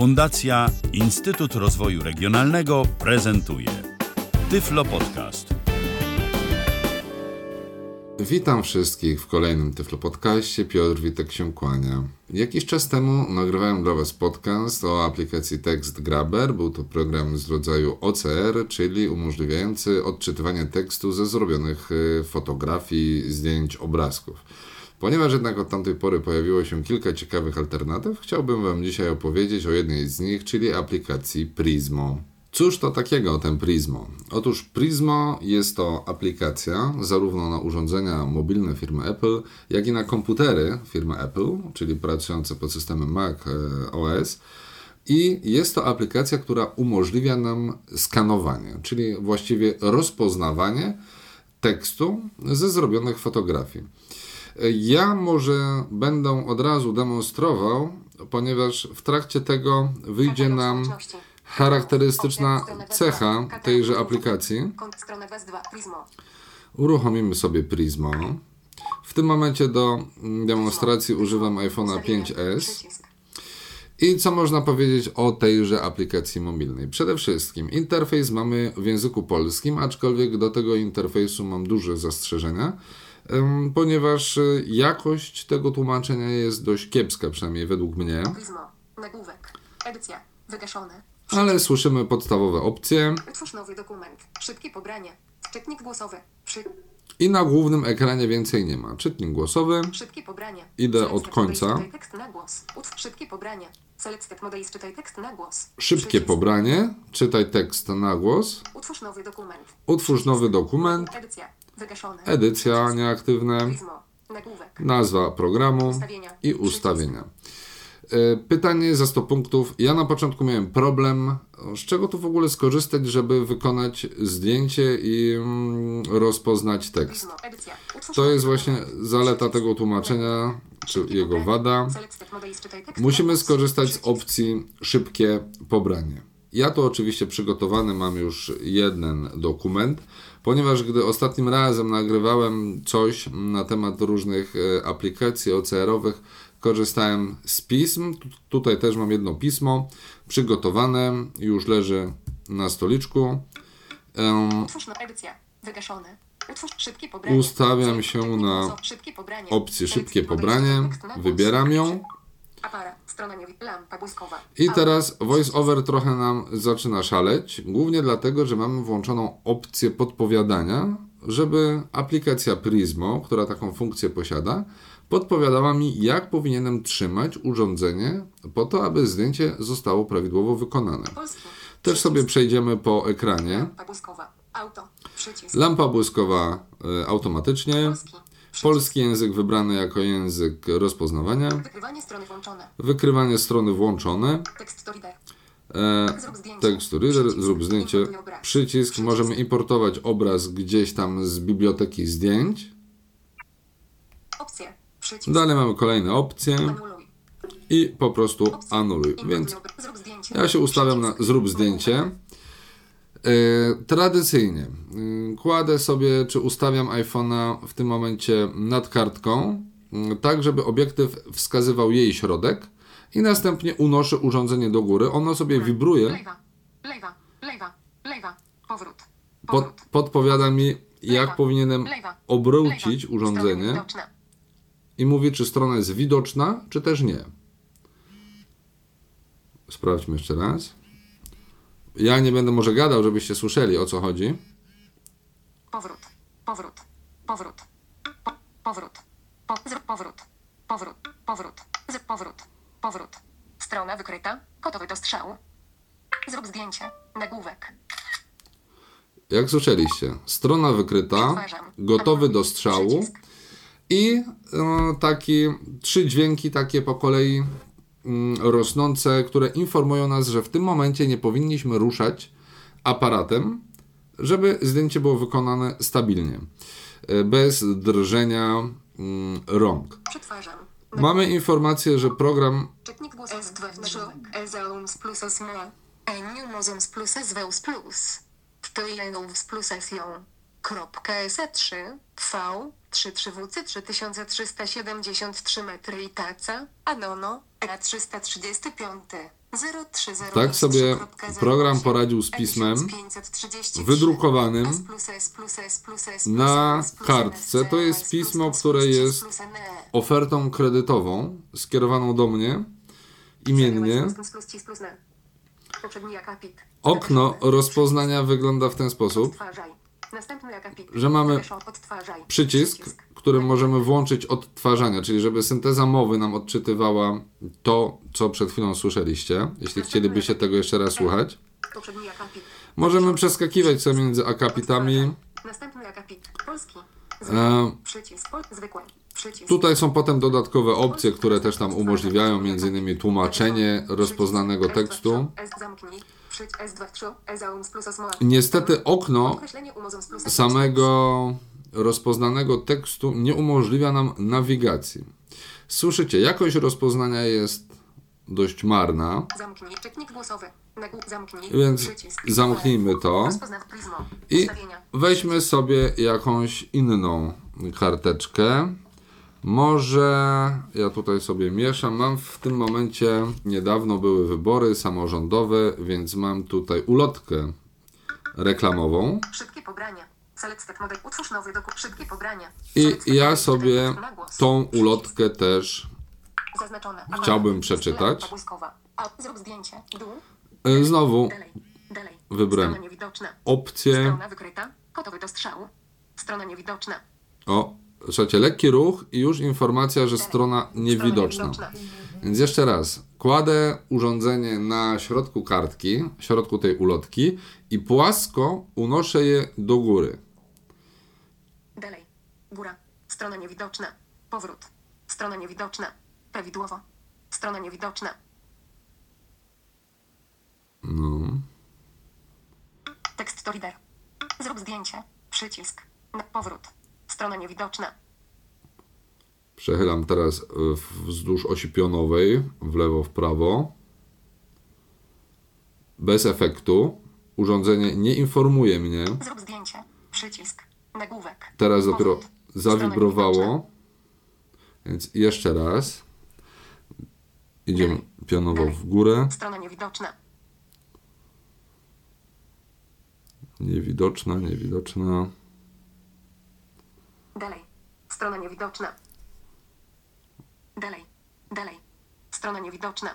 Fundacja Instytut Rozwoju Regionalnego prezentuje Tyflo Podcast. Witam wszystkich w kolejnym Tyflo Podcaście. Piotr Witek się kłania. Jakiś czas temu nagrywałem dla Was podcast o aplikacji TextGrabber. Był to program z rodzaju OCR, czyli umożliwiający odczytywanie tekstu ze zrobionych fotografii, zdjęć, obrazków. Ponieważ jednak od tamtej pory pojawiło się kilka ciekawych alternatyw, chciałbym Wam dzisiaj opowiedzieć o jednej z nich, czyli aplikacji Prizmo. Cóż to takiego ten Prizmo? Otóż Prizmo jest to aplikacja zarówno na urządzenia mobilne firmy Apple, jak i na komputery firmy Apple, czyli pracujące pod systemem Mac OS. I jest to aplikacja, która umożliwia nam skanowanie, czyli właściwie rozpoznawanie tekstu ze zrobionych fotografii. Ja może będę od razu demonstrował, ponieważ w trakcie tego wyjdzie nam charakterystyczna cecha tejże aplikacji. Uruchomimy sobie Prizmo. W tym momencie do demonstracji używam iPhone'a 5S. I co można powiedzieć o tejże aplikacji mobilnej? Przede wszystkim interfejs mamy w języku polskim, aczkolwiek do tego interfejsu mam duże zastrzeżenia, ponieważ jakość tego tłumaczenia jest dość kiepska, przynajmniej według mnie. Prizmo, nagłówek, edycja, wygaszone. Ale słyszymy podstawowe opcje. Utwórz nowy dokument, szybkie pobranie, czytnik głosowy. I na głównym ekranie więcej nie ma. Czytnik głosowy. Szybkie pobranie. Idę od końca. Szybkie pobranie. Czytaj tekst na głos. Szybkie pobranie. Czytaj tekst na głos. Utwórz nowy dokument. Utwórz nowy dokument. Edycja nieaktywne, nazwa programu i ustawienia. Pytanie za 100 punktów. Ja na początku miałem problem, z czego tu w ogóle skorzystać, żeby wykonać zdjęcie i rozpoznać tekst. To jest właśnie zaleta tego tłumaczenia, czy jego wada. Musimy skorzystać z opcji szybkie pobranie. Ja tu oczywiście przygotowany mam już jeden dokument, ponieważ gdy ostatnim razem nagrywałem coś na temat różnych aplikacji OCR-owych, korzystałem z pism. Tutaj też mam jedno pismo przygotowane, już leży na stoliczku. Ustawiam się na opcji szybkie pobranie, wybieram ją. I teraz VoiceOver trochę nam zaczyna szaleć, głównie dlatego, że mamy włączoną opcję podpowiadania, żeby aplikacja Prizmo, która taką funkcję posiada, podpowiadała mi, jak powinienem trzymać urządzenie po to, aby zdjęcie zostało prawidłowo wykonane. Też sobie przejdziemy po ekranie. Lampa błyskowa automatycznie. Polski język wybrany jako język rozpoznawania. Wykrywanie strony włączone. Wykrywanie strony włączone. Tekst to reader. Zrób zdjęcie. Przycisk. Możemy importować obraz gdzieś tam z biblioteki zdjęć. Opcje. Przycisk. Dalej mamy kolejne opcje. Anuluj. I po prostu opcje. Anuluj. Więc ja się ustawiam na zrób zdjęcie. Tradycyjnie kładę sobie, czy ustawiam iPhone'a w tym momencie nad kartką, tak żeby obiektyw wskazywał jej środek i następnie unoszę urządzenie do góry. Ono sobie wibruje, podpowiada mi, jak powinienem obrócić urządzenie i mówi, czy strona jest widoczna, czy też nie. Sprawdźmy jeszcze raz. Ja nie będę może gadał, żebyście słyszeli, o co chodzi. Powrót. Strona wykryta, gotowy do strzału. Zrób zdjęcie, nagłówek. Jak słyszeliście, strona wykryta, gotowy do strzału i taki trzy dźwięki takie po kolei rosnące, które informują nas, że w tym momencie nie powinniśmy ruszać aparatem, żeby zdjęcie było wykonane stabilnie, bez drżenia rąk. Mamy informację, że program Tak sobie program poradził z pismem wydrukowanym na kartce. To jest pismo, które jest ofertą kredytową skierowaną do mnie imiennie. Okno rozpoznania wygląda w ten sposób, że mamy przycisk, którym możemy włączyć odtwarzania, czyli żeby synteza mowy nam odczytywała to, co przed chwilą słyszeliście, jeśli chcielibyście tego jeszcze raz słuchać. Możemy przeskakiwać sobie między akapitami. Tutaj są potem dodatkowe opcje, które też nam umożliwiają m.in. tłumaczenie rozpoznanego tekstu. Niestety okno samego rozpoznanego tekstu nie umożliwia nam nawigacji. Słyszycie, jakość rozpoznania jest dość marna, więc zamknijmy to i weźmy sobie jakąś inną karteczkę. Może ja tutaj sobie mieszam, mam w tym momencie, niedawno były wybory samorządowe, więc mam tutaj ulotkę reklamową. Szybkie pobrania. Utwórz nowy dokument. Szybkie pobrania. I ja sobie tą ulotkę też chciałbym przeczytać. Znowu wybrałem opcję. O, słuchajcie, lekki ruch i już informacja, że strona niewidoczna. Więc jeszcze raz, kładę urządzenie na środku kartki, środku tej ulotki i płasko unoszę je do góry. Dalej, góra, strona niewidoczna, powrót, strona niewidoczna, prawidłowo, strona niewidoczna. No. Tekst to reader. Zrób zdjęcie, przycisk, powrót. Strona niewidoczna. Przechylam teraz wzdłuż osi pionowej, w lewo, w prawo. Bez efektu. Urządzenie nie informuje mnie. Zrób zdjęcie. Przycisk. Nagłówek. Teraz dopiero zawibrowało. Więc jeszcze raz. Idziemy pionowo w górę. Strona niewidoczna. Niewidoczna, niewidoczna. Dalej. Strona niewidoczna. Dalej. Dalej. Strona niewidoczna.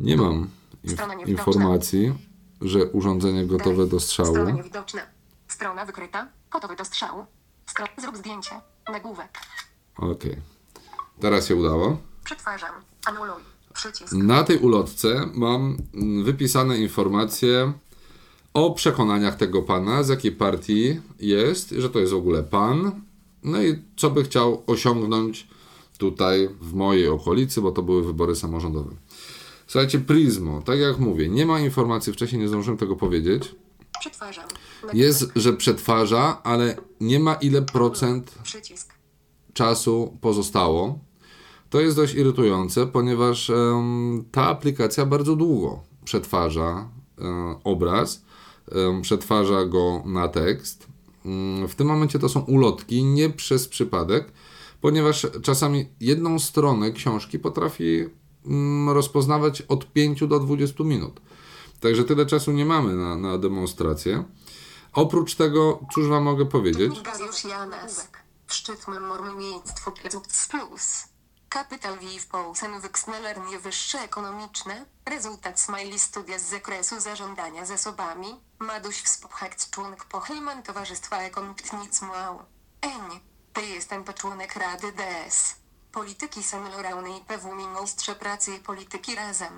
Nie mam informacji, że urządzenie gotowe dalej. Do strzału. Strona niewidoczna. Strona wykryta. Gotowy do strzału. Zrób zdjęcie. Nagłówek. Okej. Teraz się udało. Przetwarzam. Anuluj. Przycisk. Na tej ulotce mam wypisane informacje o przekonaniach tego pana, z jakiej partii jest, że to jest w ogóle pan, no i co by chciał osiągnąć tutaj w mojej okolicy, bo to były wybory samorządowe. Słuchajcie, Prizmo, tak jak mówię, nie ma informacji, wcześniej nie zdążyłem tego powiedzieć. Przetwarzam. Jest, że przetwarza, ale nie ma ile procent czasu pozostało. To jest dość irytujące, ponieważ ta aplikacja bardzo długo przetwarza obraz. Przetwarza go na tekst. W tym momencie to są ulotki, nie przez przypadek, ponieważ czasami jedną stronę książki potrafi rozpoznawać od 5 do 20 minut. Także tyle czasu nie mamy na demonstrację. Oprócz tego, cóż wam mogę powiedzieć? Kapital w Polsce wyksneler niewyższe ekonomiczne, rezultat smajli studia z zakresu zarządzania zasobami, ma dość współchać członek pochylman Towarzystwa Ekonomicznic Młał. Jestem to członek Rady DS. Polityki senioralnej PW Ministrze Pracy i Polityki Razem.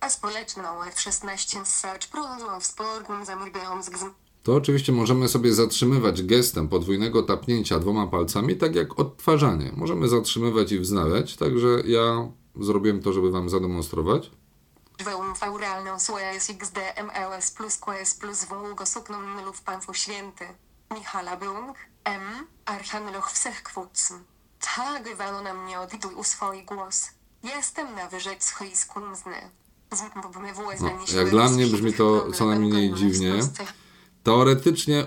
A społeczną F16 ssacz prążą w sporgum zamrbią z gzm. To oczywiście możemy sobie zatrzymywać gestem podwójnego tapnięcia dwoma palcami, tak jak odtwarzanie. Możemy zatrzymywać i wznawiać, także ja zrobiłem to, żeby wam zademonstrować. No, jak dla mnie brzmi to co najmniej dziwnie. Teoretycznie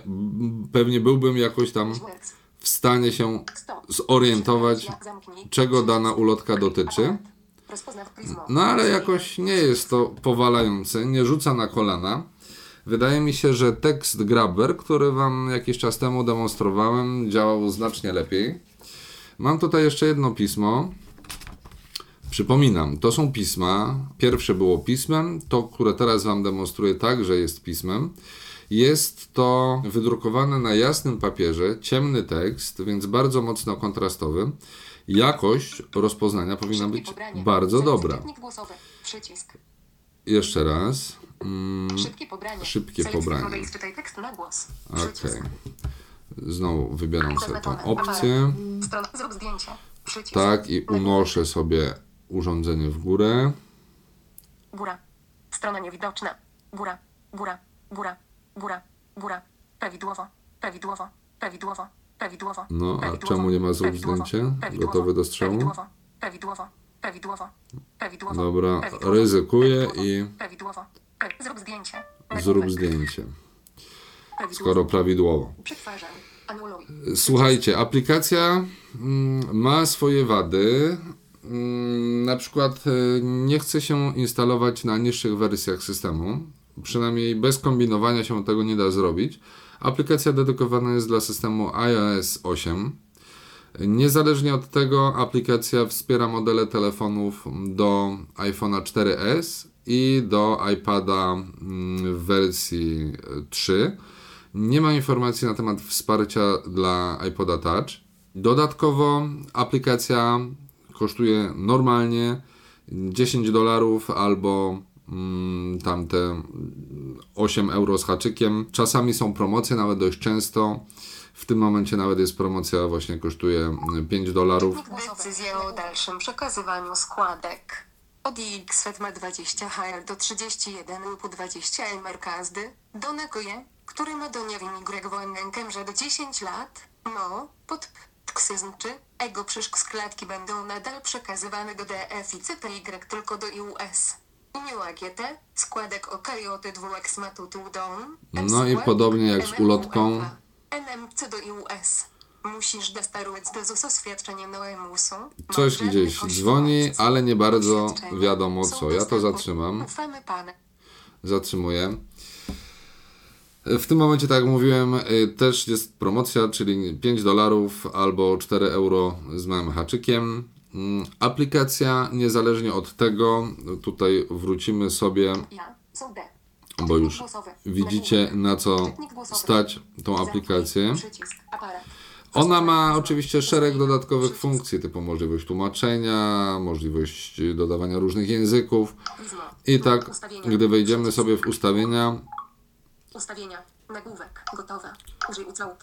pewnie byłbym jakoś tam w w stanie się zorientować, czego dana ulotka dotyczy. No ale jakoś nie jest to powalające, nie rzuca na kolana. Wydaje mi się, że TextGrabber, który Wam jakiś czas temu demonstrowałem, działał znacznie lepiej. Mam tutaj jeszcze jedno pismo. Przypominam, to są pisma. Pierwsze było pismem, to, które teraz Wam demonstruję, także jest pismem. Jest to wydrukowane na jasnym papierze, ciemny tekst, więc bardzo mocno kontrastowy. Jakość rozpoznania powinna być bardzo dobra. Jeszcze raz. Szybkie pobranie. Okay. Znowu wybieram sobie tą opcję. Tak, i unoszę sobie urządzenie w górę. Góra. Strona niewidoczna. Góra. Góra. Góra. Góra. Góra. Prawidłowo. Prawidłowo. Prawidłowo. Prawidłowo. No, a czemu nie ma zrób zdjęcie? Gotowy do strzału? Prawidłowo. Prawidłowo. Prawidłowo. Dobra, ryzykuję i... Prawidłowo. Zrób zdjęcie. Zrób zdjęcie. Skoro prawidłowo. Słuchajcie, aplikacja ma swoje wady. Na przykład nie chce się instalować na niższych wersjach systemu. Przynajmniej bez kombinowania się tego nie da zrobić. Aplikacja dedykowana jest dla systemu iOS 8. Niezależnie od tego aplikacja wspiera modele telefonów do iPhone'a 4S i do iPada w wersji 3. Nie ma informacji na temat wsparcia dla iPoda Touch. Dodatkowo aplikacja kosztuje normalnie $10 albo tamte 8 € z haczykiem. Czasami są promocje, nawet dość często. W tym momencie nawet jest promocja, właśnie kosztuje $5. Decyzja o dalszym przekazywaniu składek. Od IXFET ma 20 HR do 31 lub 20 MR każdy, do Nekoje, który ma do niewinnigrego wojnękemże do 10 lat, no, pod tksizm czy ego przyszk składki będą nadal przekazywane do DF i CPY tylko do IUS. Składek OKJT 2X matutu dom. No i podobnie jak z ulotką NMC do IUS. Musisz dostarować do oświadczenia na EMUS-u. Coś gdzieś dzwoni, ale nie bardzo wiadomo co. Ja to zatrzymam. Zatrzymuję. W tym momencie, tak jak mówiłem, też jest promocja, czyli $5 albo €4 z małym haczykiem. Aplikacja, niezależnie od tego, tutaj wrócimy sobie, bo już widzicie na co stać tą aplikację. Ona ma oczywiście szereg dodatkowych funkcji, typu możliwość tłumaczenia, możliwość dodawania różnych języków. I tak, gdy wejdziemy sobie w ustawienia, nagłówek, gotowe. Użyj ucałów.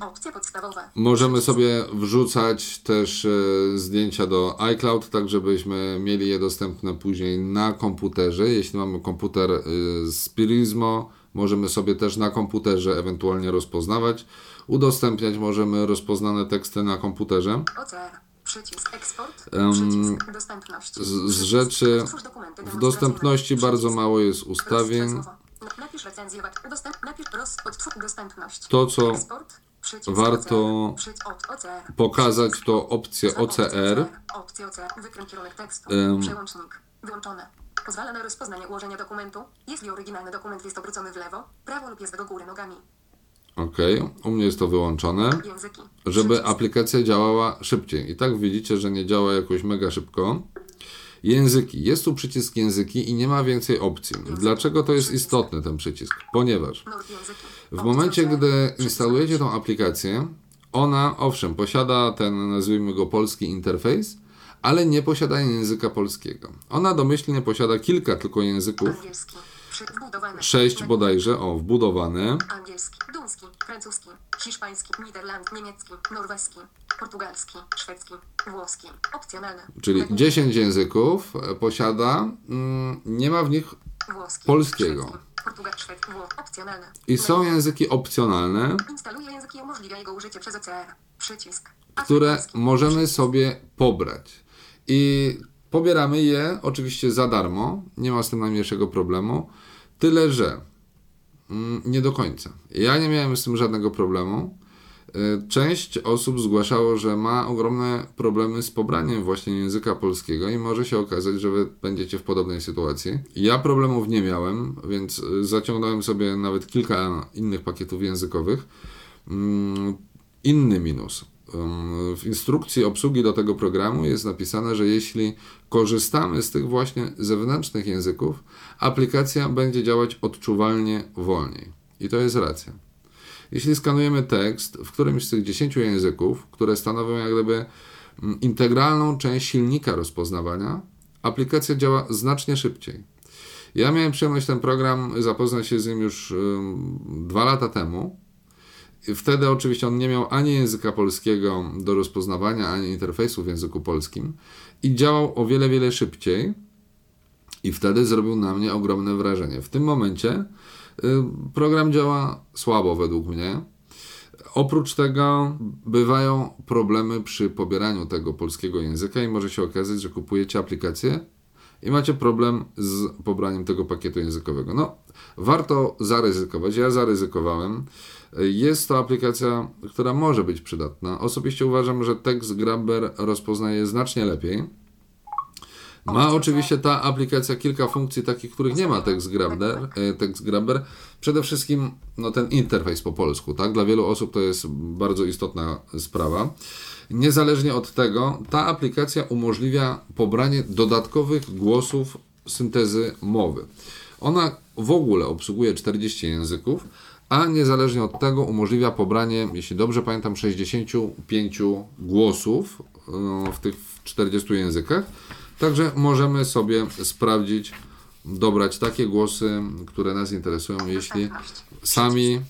Opcja podstawowa. Możemy sobie wrzucać też zdjęcia do iCloud, tak żebyśmy mieli je dostępne później na komputerze. Jeśli mamy komputer z Prizmo, możemy sobie też na komputerze ewentualnie rozpoznawać. Udostępniać możemy rozpoznane teksty na komputerze. OCR. Przycisk eksport, przycisk dostępność. Z rzeczy w dostępności bardzo mało jest ustawień. Napisz recenzję, dostępność. To, co warto pokazać, to opcję OCR. Wykręć kierunek tekstu. Przełącznik. Wyłączone. Pozwala na rozpoznanie ułożenia dokumentu, jeśli oryginalny dokument jest obrócony w lewo, prawo lub jest do góry nogami. Okej, u mnie jest to wyłączone, żeby aplikacja działała szybciej. I tak widzicie, że nie działa jakoś mega szybko. Języki. Jest tu przycisk języki i nie ma więcej opcji. Dlaczego to jest istotny ten przycisk? Ponieważ w momencie, gdy instalujecie tą aplikację, ona owszem posiada ten, nazwijmy go, polski interfejs, ale nie posiada języka polskiego. Ona domyślnie posiada kilka tylko języków. 6 bodajże, wbudowane. Angielski, duński, francuski, hiszpański, niderlandzki, niemiecki, norweski, portugalski, szwedzki, włoski, opcjonalne. Czyli 10 języków posiada, nie ma w nich włoski, polskiego. Szwedzki, szwedzki, opcjonalne. I są języki opcjonalne. Instaluje języki i umożliwia jego użycie przez OCR. Przycisk. Które możemy sobie pobrać. I pobieramy je oczywiście za darmo, nie ma z tym najmniejszego problemu, tyle że nie do końca. Ja nie miałem z tym żadnego problemu. Część osób zgłaszało, że ma ogromne problemy z pobraniem właśnie języka polskiego i może się okazać, że wy będziecie w podobnej sytuacji. Ja problemów nie miałem, więc zaciągnąłem sobie nawet kilka innych pakietów językowych. Inny minus. W instrukcji obsługi do tego programu jest napisane, że jeśli korzystamy z tych właśnie zewnętrznych języków, aplikacja będzie działać odczuwalnie wolniej. I to jest racja. Jeśli skanujemy tekst w którymś z tych 10 języków, które stanowią jak gdyby integralną część silnika rozpoznawania, aplikacja działa znacznie szybciej. Ja miałem przyjemność ten program zapoznać się z nim już 2 lata temu. Wtedy oczywiście on nie miał ani języka polskiego do rozpoznawania, ani interfejsu w języku polskim i działał o wiele, wiele szybciej i wtedy zrobił na mnie ogromne wrażenie. W tym momencie program działa słabo według mnie. Oprócz tego bywają problemy przy pobieraniu tego polskiego języka i może się okazać, że kupujecie aplikację i macie problem z pobraniem tego pakietu językowego. No, warto zaryzykować. Ja zaryzykowałem. Jest to aplikacja, która może być przydatna. Osobiście uważam, że TextGrabber rozpoznaje znacznie lepiej. Ma oczywiście ta aplikacja kilka funkcji takich, których nie ma TextGrabber. Przede wszystkim ten interfejs po polsku. Tak? Dla wielu osób to jest bardzo istotna sprawa. Niezależnie od tego, ta aplikacja umożliwia pobranie dodatkowych głosów syntezy mowy. Ona w ogóle obsługuje 40 języków, a niezależnie od tego umożliwia pobranie, jeśli dobrze pamiętam, 65 głosów w tych 40 językach. Także możemy sobie sprawdzić, dobrać takie głosy, które nas interesują, jeśli sami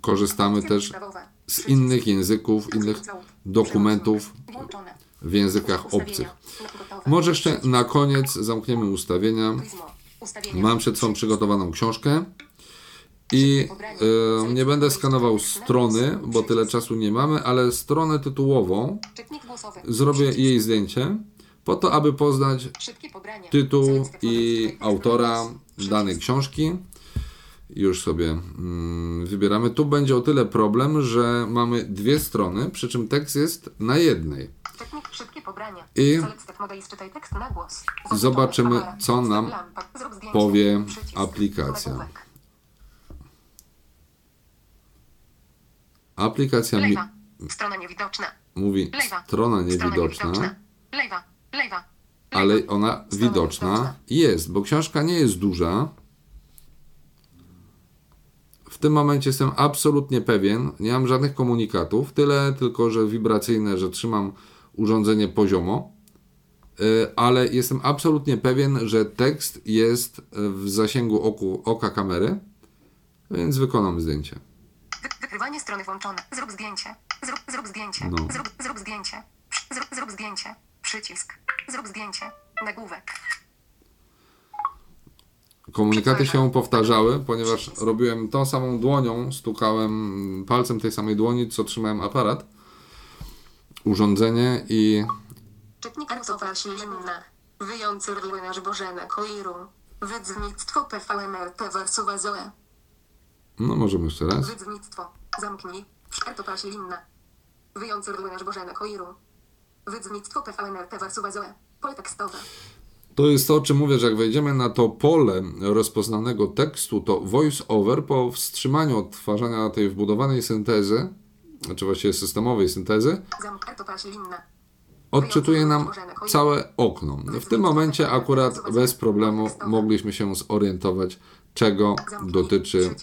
korzystamy też z innych języków, innych dokumentów w językach obcych. Może jeszcze na koniec zamkniemy ustawienia. Mam przed sobą przygotowaną książkę i nie będę skanował strony, bo tyle czasu nie mamy, ale stronę tytułową, zrobię jej zdjęcie, po to, aby poznać tytuł i autora danej książki. Już sobie wybieramy. Tu będzie o tyle problem, że mamy 2 strony, przy czym tekst jest na jednej. I zobaczymy, co nam powie aplikacja. Aplikacja mówi strona niewidoczna, ale ona widoczna jest, bo książka nie jest duża. W tym momencie jestem absolutnie pewien, nie mam żadnych komunikatów, tyle tylko, że wibracyjne, że trzymam urządzenie poziomo, ale jestem absolutnie pewien, że tekst jest w zasięgu oka kamery, więc wykonam zdjęcie. Wykrywanie strony włączone. Zrób zdjęcie. Zrób zdjęcie. No. Zrób zdjęcie. Zrób zdjęcie. Przycisk. Zrób zdjęcie. Nagłówek. Komunikaty się powtarzały, ponieważ robiłem tą samą dłonią, stukałem palcem tej samej dłoni, co trzymałem aparat, urządzenie i... Czytnika słowa silna. Wyjący rwinarz Bożena Koiru. Wydznictwo PVMRT Warsowa Zoe. No możemy jeszcze raz. Wydznictwo. Zamknij. Szkartopa silna. Wyjący rwinarz Bożena Koiru. Wydznictwo PVMRT Warsowa Zoe. Pole tekstowe. To jest to, o czym mówię, że jak wejdziemy na to pole rozpoznanego tekstu, to VoiceOver po wstrzymaniu odtwarzania tej wbudowanej syntezy, znaczy właściwie systemowej syntezy, odczytuje nam całe okno. W tym momencie akurat bez problemu mogliśmy się zorientować, czego dotyczy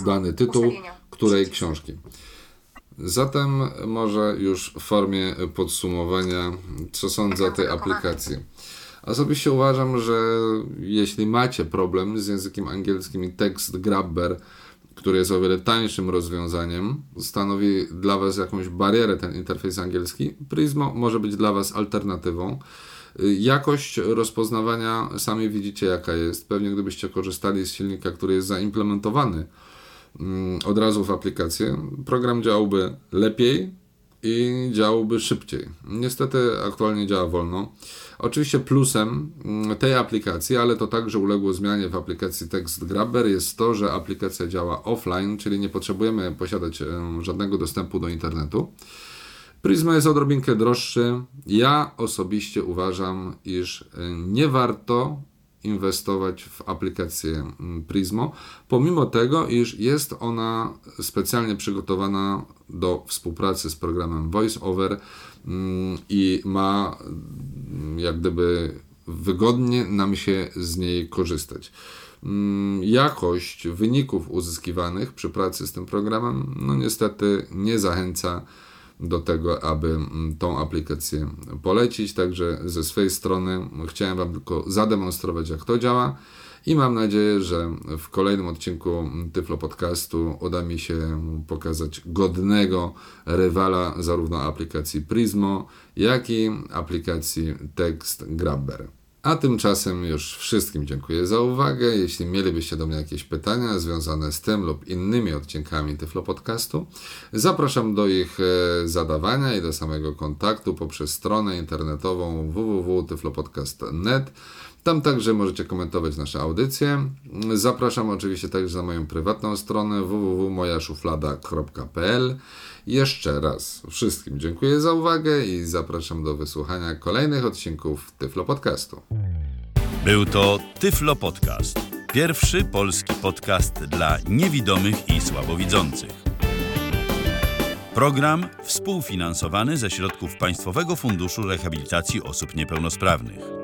dany tytuł, której książki. Zatem może już w formie podsumowania, co sądzę o tej aplikacji. Osobiście uważam, że jeśli macie problem z językiem angielskim i TextGrabber, który jest o wiele tańszym rozwiązaniem, stanowi dla Was jakąś barierę ten interfejs angielski, Prizmo może być dla Was alternatywą. Jakość rozpoznawania sami widzicie jaka jest. Pewnie gdybyście korzystali z silnika, który jest zaimplementowany od razu w aplikację, program działałby lepiej, i działałby szybciej. Niestety aktualnie działa wolno. Oczywiście plusem tej aplikacji, ale to także uległo zmianie w aplikacji TextGrabber, jest to, że aplikacja działa offline, czyli nie potrzebujemy posiadać żadnego dostępu do internetu. Prizmo jest odrobinkę droższy. Ja osobiście uważam, iż nie warto inwestować w aplikację Prizmo, pomimo tego, iż jest ona specjalnie przygotowana do współpracy z programem VoiceOver i ma jak gdyby wygodnie nam się z niej korzystać. Jakość wyników uzyskiwanych przy pracy z tym programem no niestety nie zachęca do tego, aby tą aplikację polecić. Także ze swojej strony chciałem Wam tylko zademonstrować, jak to działa i mam nadzieję, że w kolejnym odcinku Tyflo Podcastu uda mi się pokazać godnego rywala zarówno aplikacji Prizmo, jak i aplikacji TextGrabber. A tymczasem już wszystkim dziękuję za uwagę. Jeśli mielibyście do mnie jakieś pytania związane z tym lub innymi odcinkami Tyflo Podcastu, zapraszam do ich zadawania i do samego kontaktu poprzez stronę internetową www.tyflopodcast.net. Tam także możecie komentować nasze audycje. Zapraszam oczywiście także na moją prywatną stronę www.mojaszuflada.pl. Jeszcze raz wszystkim dziękuję za uwagę i zapraszam do wysłuchania kolejnych odcinków Tyflo Podcastu. Był to Tyflo Podcast. Pierwszy polski podcast dla niewidomych i słabowidzących. Program współfinansowany ze środków Państwowego Funduszu Rehabilitacji Osób Niepełnosprawnych.